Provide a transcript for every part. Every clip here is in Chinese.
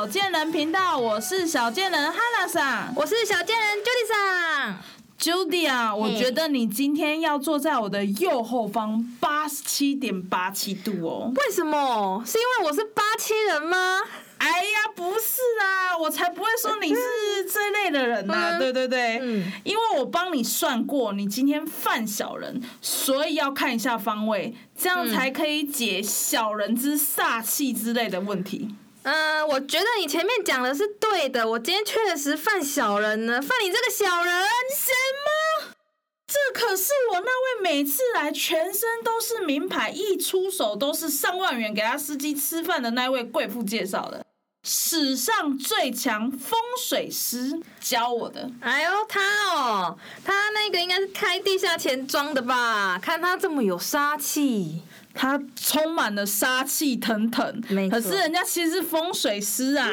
小贱人频道，我是小贱人 Hana 桑，我是小贱人 Judy 桑。Judy 啊，我觉得你今天要坐在我的右后方87.87度哦。为什么？是因为我是87人吗？哎呀，不是啦，我才不会说你是这类的人呐、啊，对对对，因为我帮你算过，你今天犯小人，所以要看一下方位，这样才可以解小人之煞气之类的问题。我觉得你前面讲的是对的，我今天确实犯小人呢，犯你这个小人。什么？这可是我那位每次来全身都是名牌，一出手都是上万元给他司机吃饭的那位贵妇介绍的，史上最强风水师教我的。哎呦，他那个应该是开地下钱庄的吧？看他这么有杀气。他充满了杀气腾腾，可是人家其实是风水师啊，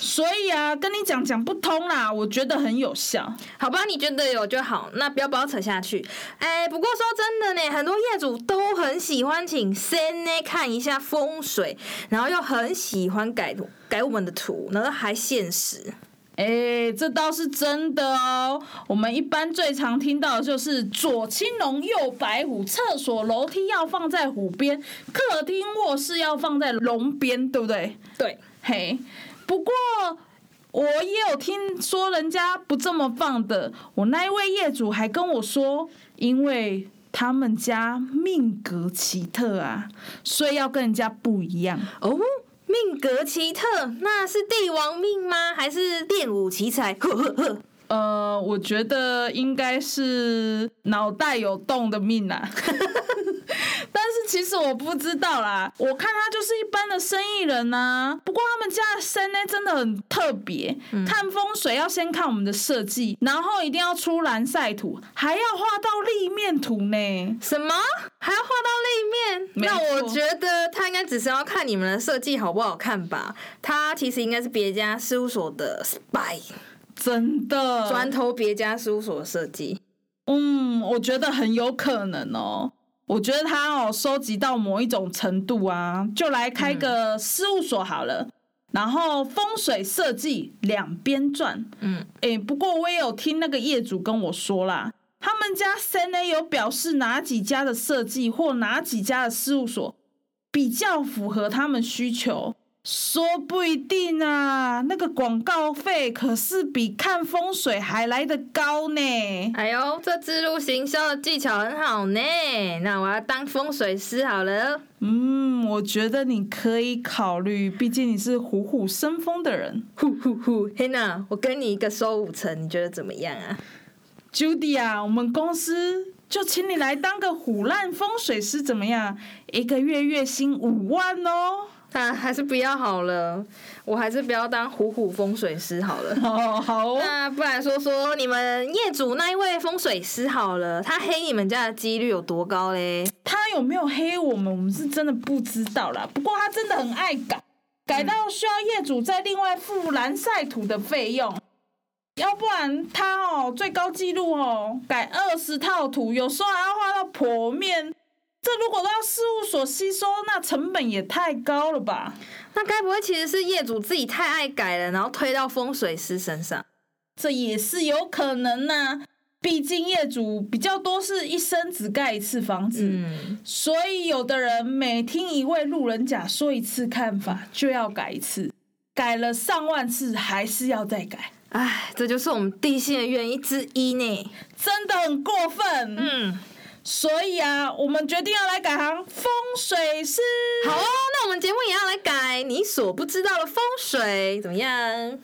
所以啊，跟你讲不通啦，我觉得很有效。好吧，你觉得有就好，那不要把我扯下去。哎，不过说真的呢，很多业主都很喜欢请先呢看一下风水，然后又很喜欢改我们的图，然后还限时。哎，这倒是真的哦。我们一般最常听到的就是左青龙右白虎，厕所楼梯要放在虎边，客厅卧室要放在龙边，对不对？对，嘿。不过我也有听说人家不这么放的，我那一位业主还跟我说，因为他们家命格奇特啊，所以要跟人家不一样哦。命格奇特，那是帝王命吗？还是练武奇才？我觉得应该是脑袋有洞的命啊。但是其实我不知道啦，我看他就是一般的生意人啊。不过他们家的生呢真的很特别，看风水要先看我们的设计，然后一定要出蓝晒图，还要画到立面图呢。什么？还要画到立面？那我觉得他应该只是要看你们的设计好不好看吧。他其实应该是别家事务所的 spy， 真的专偷别家事务所的设计。我觉得很有可能哦。我觉得他收集到某一种程度啊，就来开个事务所好了，然后风水设计两边赚。不过我也有听那个业主跟我说啦，他们家 CNA 有表示哪几家的设计或哪几家的事务所比较符合他们需求，说不一定啊，那个广告费可是比看风水还来得高呢。哎呦，这置入行销的技巧很好呢，那我要当风水师好了。我觉得你可以考虑，毕竟你是虎虎生风的人。呼呼呼，嘿娜，我跟你一个收5成，你觉得怎么样啊 ？Judy 啊，我们公司就请你来当个虎烂风水师怎么样？1个月月薪5万哦。还是不要好了，我还是不要当虎虎风水师好了。好，那不然说说你们业主那一位风水师好了，他黑你们家的几率有多高嘞？他有没有黑我们是真的不知道啦，不过他真的很爱改到需要业主再另外付蓝晒图的费用，要不然他最高纪录改20套图，有时候还要画到剖面，这如果让事务所吸收，那成本也太高了吧？那该不会其实是业主自己太爱改了，然后推到风水师身上？这也是有可能啊，毕竟业主比较多是一生只盖一次房子，所以有的人每听一位路人甲说一次看法，就要改一次，改了上万次还是要再改。哎，这就是我们地心的原因之一呢，真的很过分。所以啊，我们决定要来改行风水师。好哦，那我们节目也要来改你所不知道的风水，怎么样？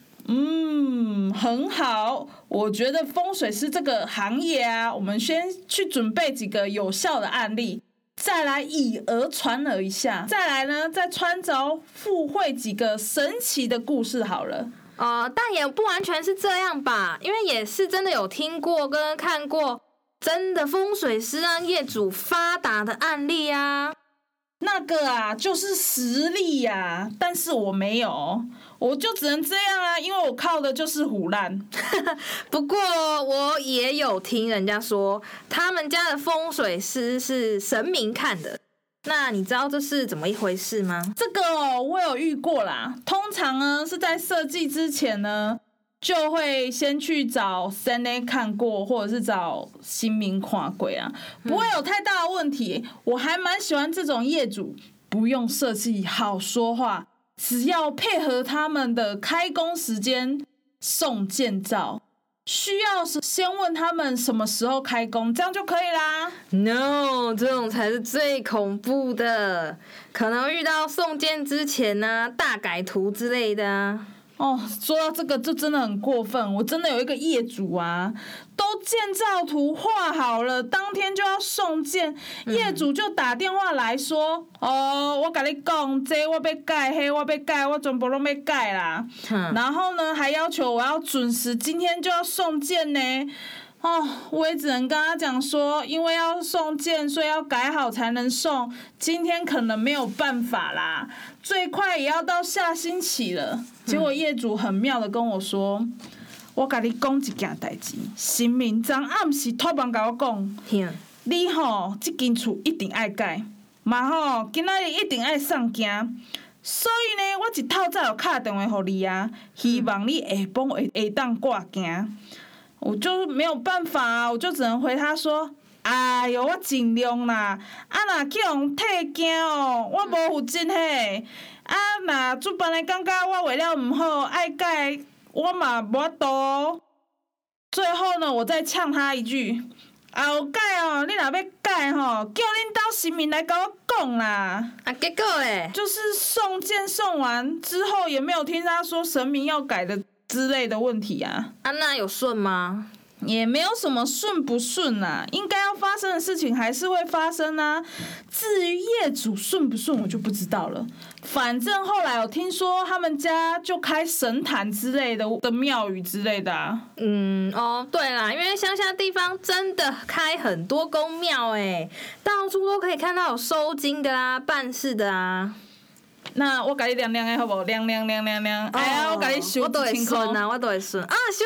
很好。我觉得风水师这个行业啊，我们先去准备几个有效的案例，再来以讹传讹一下，再来呢，再穿着附会几个神奇的故事好了。但也不完全是这样吧，因为也是真的有听过跟看过真的风水师让业主发达的案例啊，那个啊就是实力啊，但是我没有，我就只能这样啊，因为我靠的就是唬烂。不过我也有听人家说，他们家的风水师是神明看的，那你知道这是怎么一回事吗？这个我有遇过啦。通常呢是在设计之前呢，就会先去找 CNA 看过，或者是找新民看过啊，不会有太大的问题。我还蛮喜欢这种业主，不用设计好说话，只要配合他们的开工时间送建造。需要先问他们什么时候开工，这样就可以啦。No， 这种才是最恐怖的，可能遇到送件之前啊，大改图之类的啊。哦，说到这个就真的很过分，我真的有一个业主啊，都建造图画好了，当天就要送件，业主就打电话来说，哦，我跟你讲，这我被改，那我被改，我全部都被改啦。然后呢，还要求我要准时，今天就要送件呢。哦，我也只能跟他讲说，因为要送件，所以要改好才能送，今天可能没有办法啦，最快也要到下星期了。结果业主很妙的跟我说，我跟你讲一件代志，新民昨暗时托梦跟我讲，你吼这间厝一定爱改，嘛吼今仔日一定爱送件。所以呢，我一透早有打电话给你啊，希望你下帮下当挂件。我就没有办法啊，我就只能回他说，哎呦，我尽量啦，啊若去用退件哦，我无负责嘿，啊若主办的感觉我画了唔好，爱改我嘛无法度。最后呢，我再呛他一句，啊有改哦，你若要改吼，叫恁家新民来跟我讲啦。啊结果嘞，就是送件送完之后也没有听他说神明要改的之类的问题啊。啊那有顺吗？也没有什么顺不顺啊，应该要发生的事情还是会发生啊。至于业主顺不顺我就不知道了，反正后来我听说他们家就开神坛之类的庙宇之类的啊。嗯哦对啦，因为乡下地方真的开很多公庙欸，到处都可以看到有收金的啊，办事的啊。那我跟你量量的好不好？量。哎呀，我跟你收1000块啊，我都会顺啊，收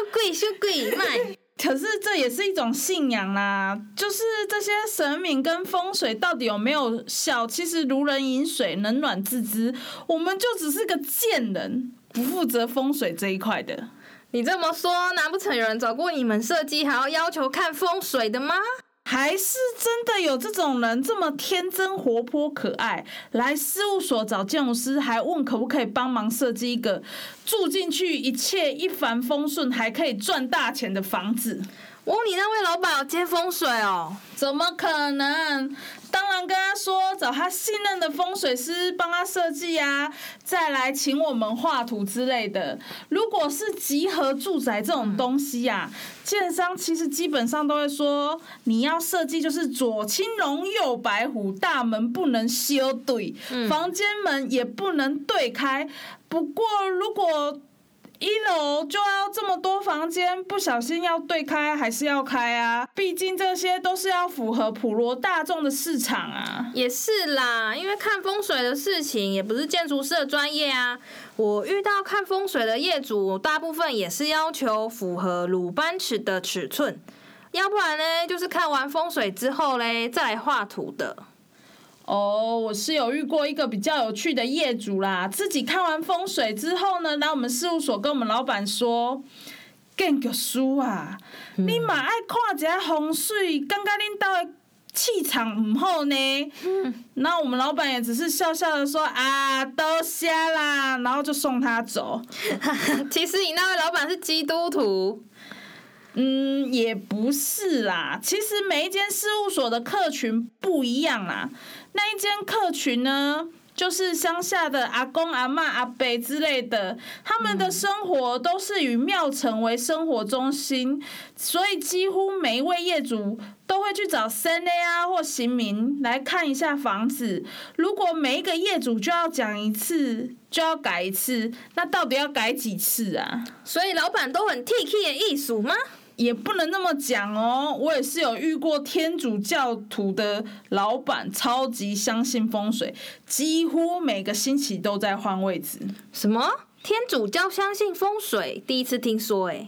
贵卖。可是这也是一种信仰啦，就是这些神明跟风水到底有没有效？其实如人饮水，冷暖自知。我们就只是个贱人，不负责风水这一块的。你这么说，难不成有人找过你们设计，还要要求看风水的吗？还是真的有这种人这么天真活泼可爱，来事务所找建筑师，还问可不可以帮忙设计一个住进去一切一帆风顺还可以赚大钱的房子。哦，你那位老板有接风水哦？怎么可能，当然跟他说找他信任的风水师帮他设计啊，再来请我们画图之类的。如果是集合住宅这种东西啊，建商其实基本上都会说，你要设计就是左青龙右白虎，大门不能相对，房间门也不能对开。不过如果一楼就要这么多房间，不小心要对开还是要开啊，毕竟这些都是要符合普罗大众的市场啊。也是啦，因为看风水的事情也不是建筑师的专业啊。我遇到看风水的业主，大部分也是要求符合鲁班尺的尺寸，要不然呢就是看完风水之后嘞再来画图的。哦，我是有遇过一个比较有趣的业主啦，自己看完风水之后呢，来我们事务所跟我们老板说，建筑师啊，你嘛爱看一下风水，感觉恁家的气场唔好呢。那我们老板也只是笑笑的说啊，都瞎啦，然后就送他走。其实你那位老板是基督徒。嗯，也不是啦，其实每一间事务所的客群不一样啦。那一间客群呢，就是乡下的阿公阿嬷阿伯之类的，他们的生活都是以庙城为生活中心，所以几乎每一位业主都会去找 CNA 啊或行民来看一下房子。如果每一个业主就要讲一次，就要改一次，那到底要改几次啊？所以老板都很铁齿的意思吗？也不能那么讲哦，我也是有遇过天主教徒的老板，超级相信风水，几乎每个星期都在换位置。什么？天主教相信风水？第一次听说耶。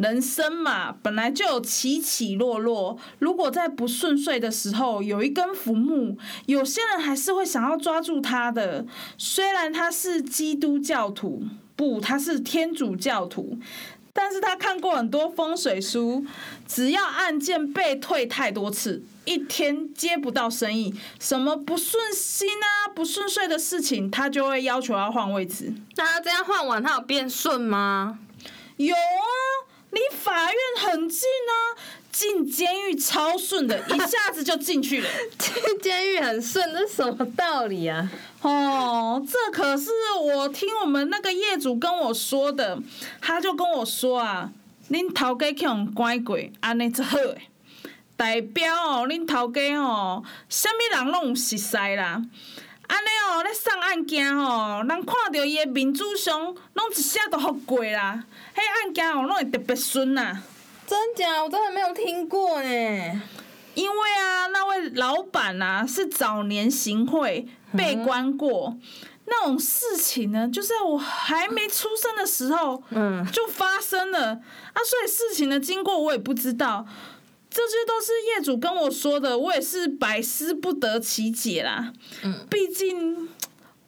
人生嘛，本来就有起起落落，如果在不顺遂的时候有一根浮木，有些人还是会想要抓住它的。虽然他是基督教徒，不，他是天主教徒，但是他看过很多风水书，只要案件被退太多次，一天接不到生意，什么不顺心啊、不顺遂的事情，他就会要求要换位置。那他这样换完，他有变顺吗？有啊。离法院很近啊，进监狱超顺的，一下子就进去了。进监狱很顺，这什么道理啊？哦，这可是我听我们那个业主跟我说的，他就跟我说啊，恁头家去用拐过，安尼就好诶。代表哦，恁头家哦，啥物人拢有识识啦。安尼哦，咧送案件哦，人看到伊诶面子上，拢一下都好过啦。迄案件哦，拢会特别顺啦。真假？我真的没有听过呢。因为啊，那位老板啊，是早年行贿被关过，那种事情呢，就在我还没出生的时候，就发生了啊。所以事情的经过我也不知道，这些都是业主跟我说的，我也是百思不得其解啦。毕竟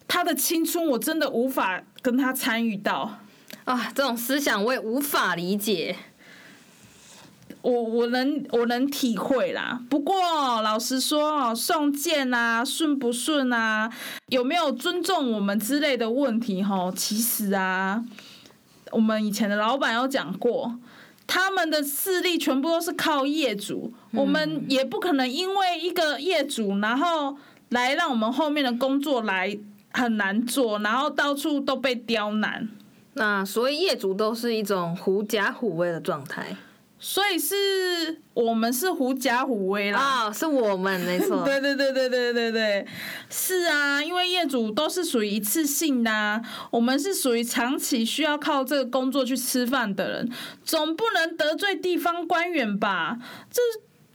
他的青春我真的无法跟他参与到啊，这种思想我也无法理解。我能体会啦。不过老实说，送件啊、顺不顺啊、有没有尊重我们之类的问题吼，其实啊，我们以前的老板有讲过。他们的势力全部都是靠业主，我们也不可能因为一个业主，然后来让我们后面的工作来很难做，然后到处都被刁难。那所以业主都是一种狐假虎威的状态，所以是我们是狐假虎威啦。啊、哦，是我们没错。对对对对对对对，是啊，因为业主都是属于一次性的、啊，我们是属于长期需要靠这个工作去吃饭的人，总不能得罪地方官员吧？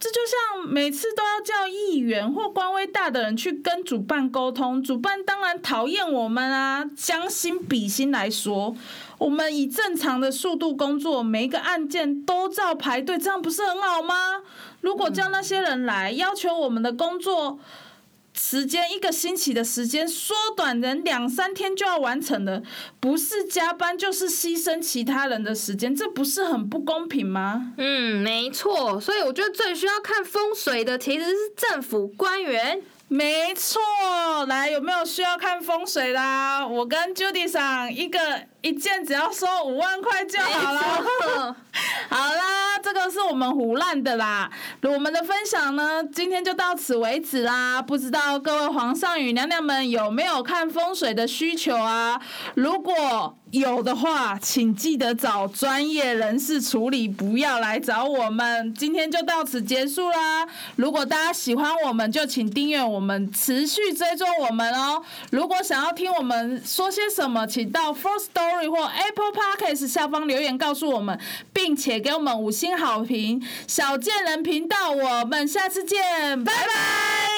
这就像每次都要叫议员或官威大的人去跟主办沟通，主办当然讨厌我们啊。将心比心来说，我们以正常的速度工作，每一个案件都照排队，这样不是很好吗？如果叫那些人来要求我们的工作时间，一个星期的时间缩短人2-3天就要完成了，不是加班就是牺牲其他人的时间，这不是很不公平吗？嗯，没错，所以我觉得最需要看风水的其实是政府官员。没错，来，有没有需要看风水啦？我跟 Judy 上一件只要收5万块就好了。好啦，这个是我们胡乱的啦。我们的分享呢，今天就到此为止啦。不知道各位皇上与娘娘们有没有看风水的需求啊？如果有的话，请记得找专业人士处理，不要来找我们。今天就到此结束啦。如果大家喜欢我们，就请订阅我们，持续追踪我们哦。如果想要听我们说些什么，请到 Firstory 或 Apple Podcast 下方留言告诉我们，并且给我们5星好评。小贱人频道，我们下次见，拜拜。